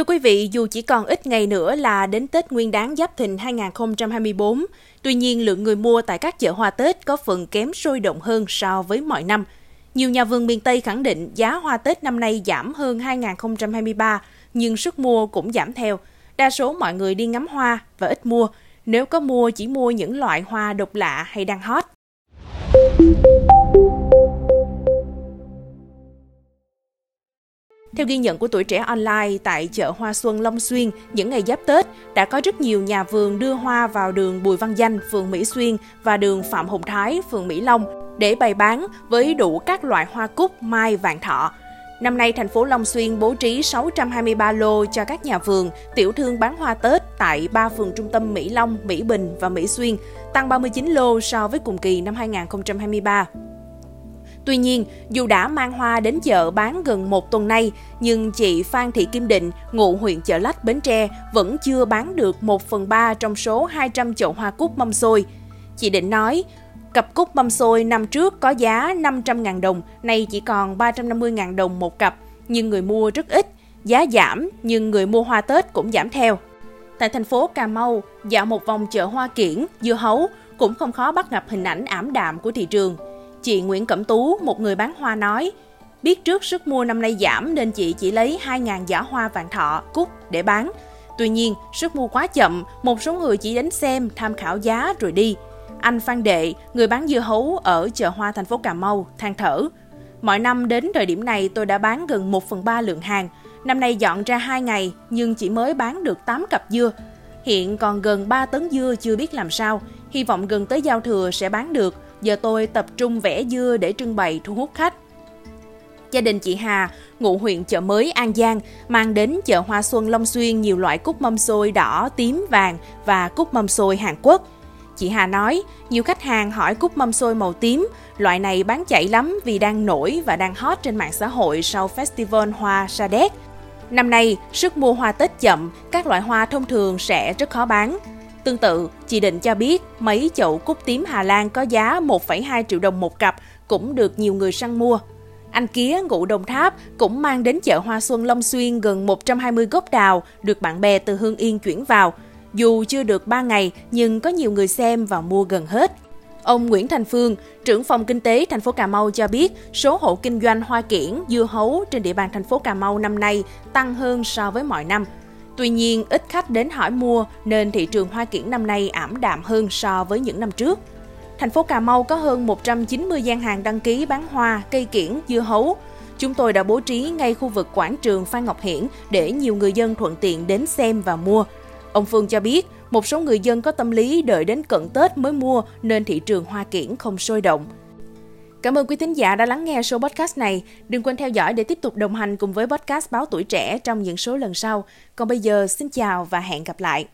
Thưa quý vị, dù chỉ còn ít ngày nữa là đến Tết Nguyên Đán Giáp Thìn 2024, tuy nhiên lượng người mua tại các chợ hoa Tết có phần kém sôi động hơn so với mọi năm. Nhiều nhà vườn miền Tây khẳng định giá hoa Tết năm nay giảm hơn 2023, nhưng sức mua cũng giảm theo. Đa số mọi người đi ngắm hoa và ít mua, nếu có mua chỉ mua những loại hoa độc lạ hay đang hot. Theo ghi nhận của Tuổi Trẻ Online, tại chợ Hoa Xuân Long Xuyên, những ngày giáp Tết, đã có rất nhiều nhà vườn đưa hoa vào đường Bùi Văn Danh, phường Mỹ Xuyên và đường Phạm Hùng Thái, phường Mỹ Long để bày bán với đủ các loại hoa cúc, mai, vạn thọ. Năm nay, thành phố Long Xuyên bố trí 623 lô cho các nhà vườn, tiểu thương bán hoa Tết tại 3 phường trung tâm Mỹ Long, Mỹ Bình và Mỹ Xuyên, tăng 39 lô so với cùng kỳ năm 2023. Tuy nhiên, dù đã mang hoa đến chợ bán gần một tuần nay, nhưng chị Phan Thị Kim Định, ngụ huyện Chợ Lách, Bến Tre vẫn chưa bán được 1/3 trong số 200 chậu hoa cúc mâm xôi. Chị Định nói, cặp cúc mâm xôi năm trước có giá 500.000 đồng, nay chỉ còn 350.000 đồng một cặp, nhưng người mua rất ít. Giá giảm, nhưng người mua hoa Tết cũng giảm theo. Tại thành phố Cà Mau, dạo một vòng chợ hoa kiển, dưa hấu cũng không khó bắt gặp hình ảnh ảm đạm của thị trường. Chị Nguyễn Cẩm Tú, một người bán hoa nói, biết trước sức mua năm nay giảm nên chị chỉ lấy 2.000 giỏ hoa vạn thọ, cúc để bán. Tuy nhiên, sức mua quá chậm, một số người chỉ đến xem, tham khảo giá rồi đi. Anh Phan Đệ, người bán dưa hấu ở chợ hoa thành phố Cà Mau, than thở. Mọi năm đến thời điểm này tôi đã bán gần 1/3 lượng hàng. Năm nay dọn ra 2 ngày nhưng chỉ mới bán được 8 cặp dưa. Hiện còn gần 3 tấn dưa chưa biết làm sao. Hy vọng gần tới giao thừa sẽ bán được. Giờ tôi tập trung vẽ dưa để trưng bày thu hút khách. Gia đình chị Hà, ngụ huyện Chợ Mới, An Giang, mang đến chợ Hoa Xuân Long Xuyên nhiều loại cúc mâm xôi đỏ, tím, vàng và cúc mâm xôi Hàn Quốc. Chị Hà nói, nhiều khách hàng hỏi cúc mâm xôi màu tím, loại này bán chạy lắm vì đang nổi và đang hot trên mạng xã hội sau Festival Hoa Sa Đéc. Năm nay, sức mua hoa Tết chậm, các loại hoa thông thường sẽ rất khó bán. Tương tự, chị Định cho biết mấy chậu cúc tím Hà Lan có giá 1,2 triệu đồng một cặp cũng được nhiều người săn mua. Anh Kía, Ngụ Đồng Tháp cũng mang đến chợ Hoa Xuân Long Xuyên gần 120 gốc đào được bạn bè từ Hương Yên chuyển vào. Dù chưa được 3 ngày nhưng có nhiều người xem và mua gần hết. Ông Nguyễn Thành Phương, trưởng phòng kinh tế thành phố Cà Mau cho biết số hộ kinh doanh hoa kiển, dưa hấu trên địa bàn thành phố Cà Mau năm nay tăng hơn so với mọi năm. Tuy nhiên, ít khách đến hỏi mua nên thị trường hoa kiển năm nay ảm đạm hơn so với những năm trước. Thành phố Cà Mau có hơn 190 gian hàng đăng ký bán hoa, cây kiển, dưa hấu. Chúng tôi đã bố trí ngay khu vực quảng trường Phan Ngọc Hiển để nhiều người dân thuận tiện đến xem và mua. Ông Phương cho biết, một số người dân có tâm lý đợi đến cận Tết mới mua nên thị trường hoa kiển không sôi động. Cảm ơn quý thính giả đã lắng nghe số podcast này. Đừng quên theo dõi để tiếp tục đồng hành cùng với podcast Báo Tuổi Trẻ trong những số lần sau. Còn bây giờ, xin chào và hẹn gặp lại.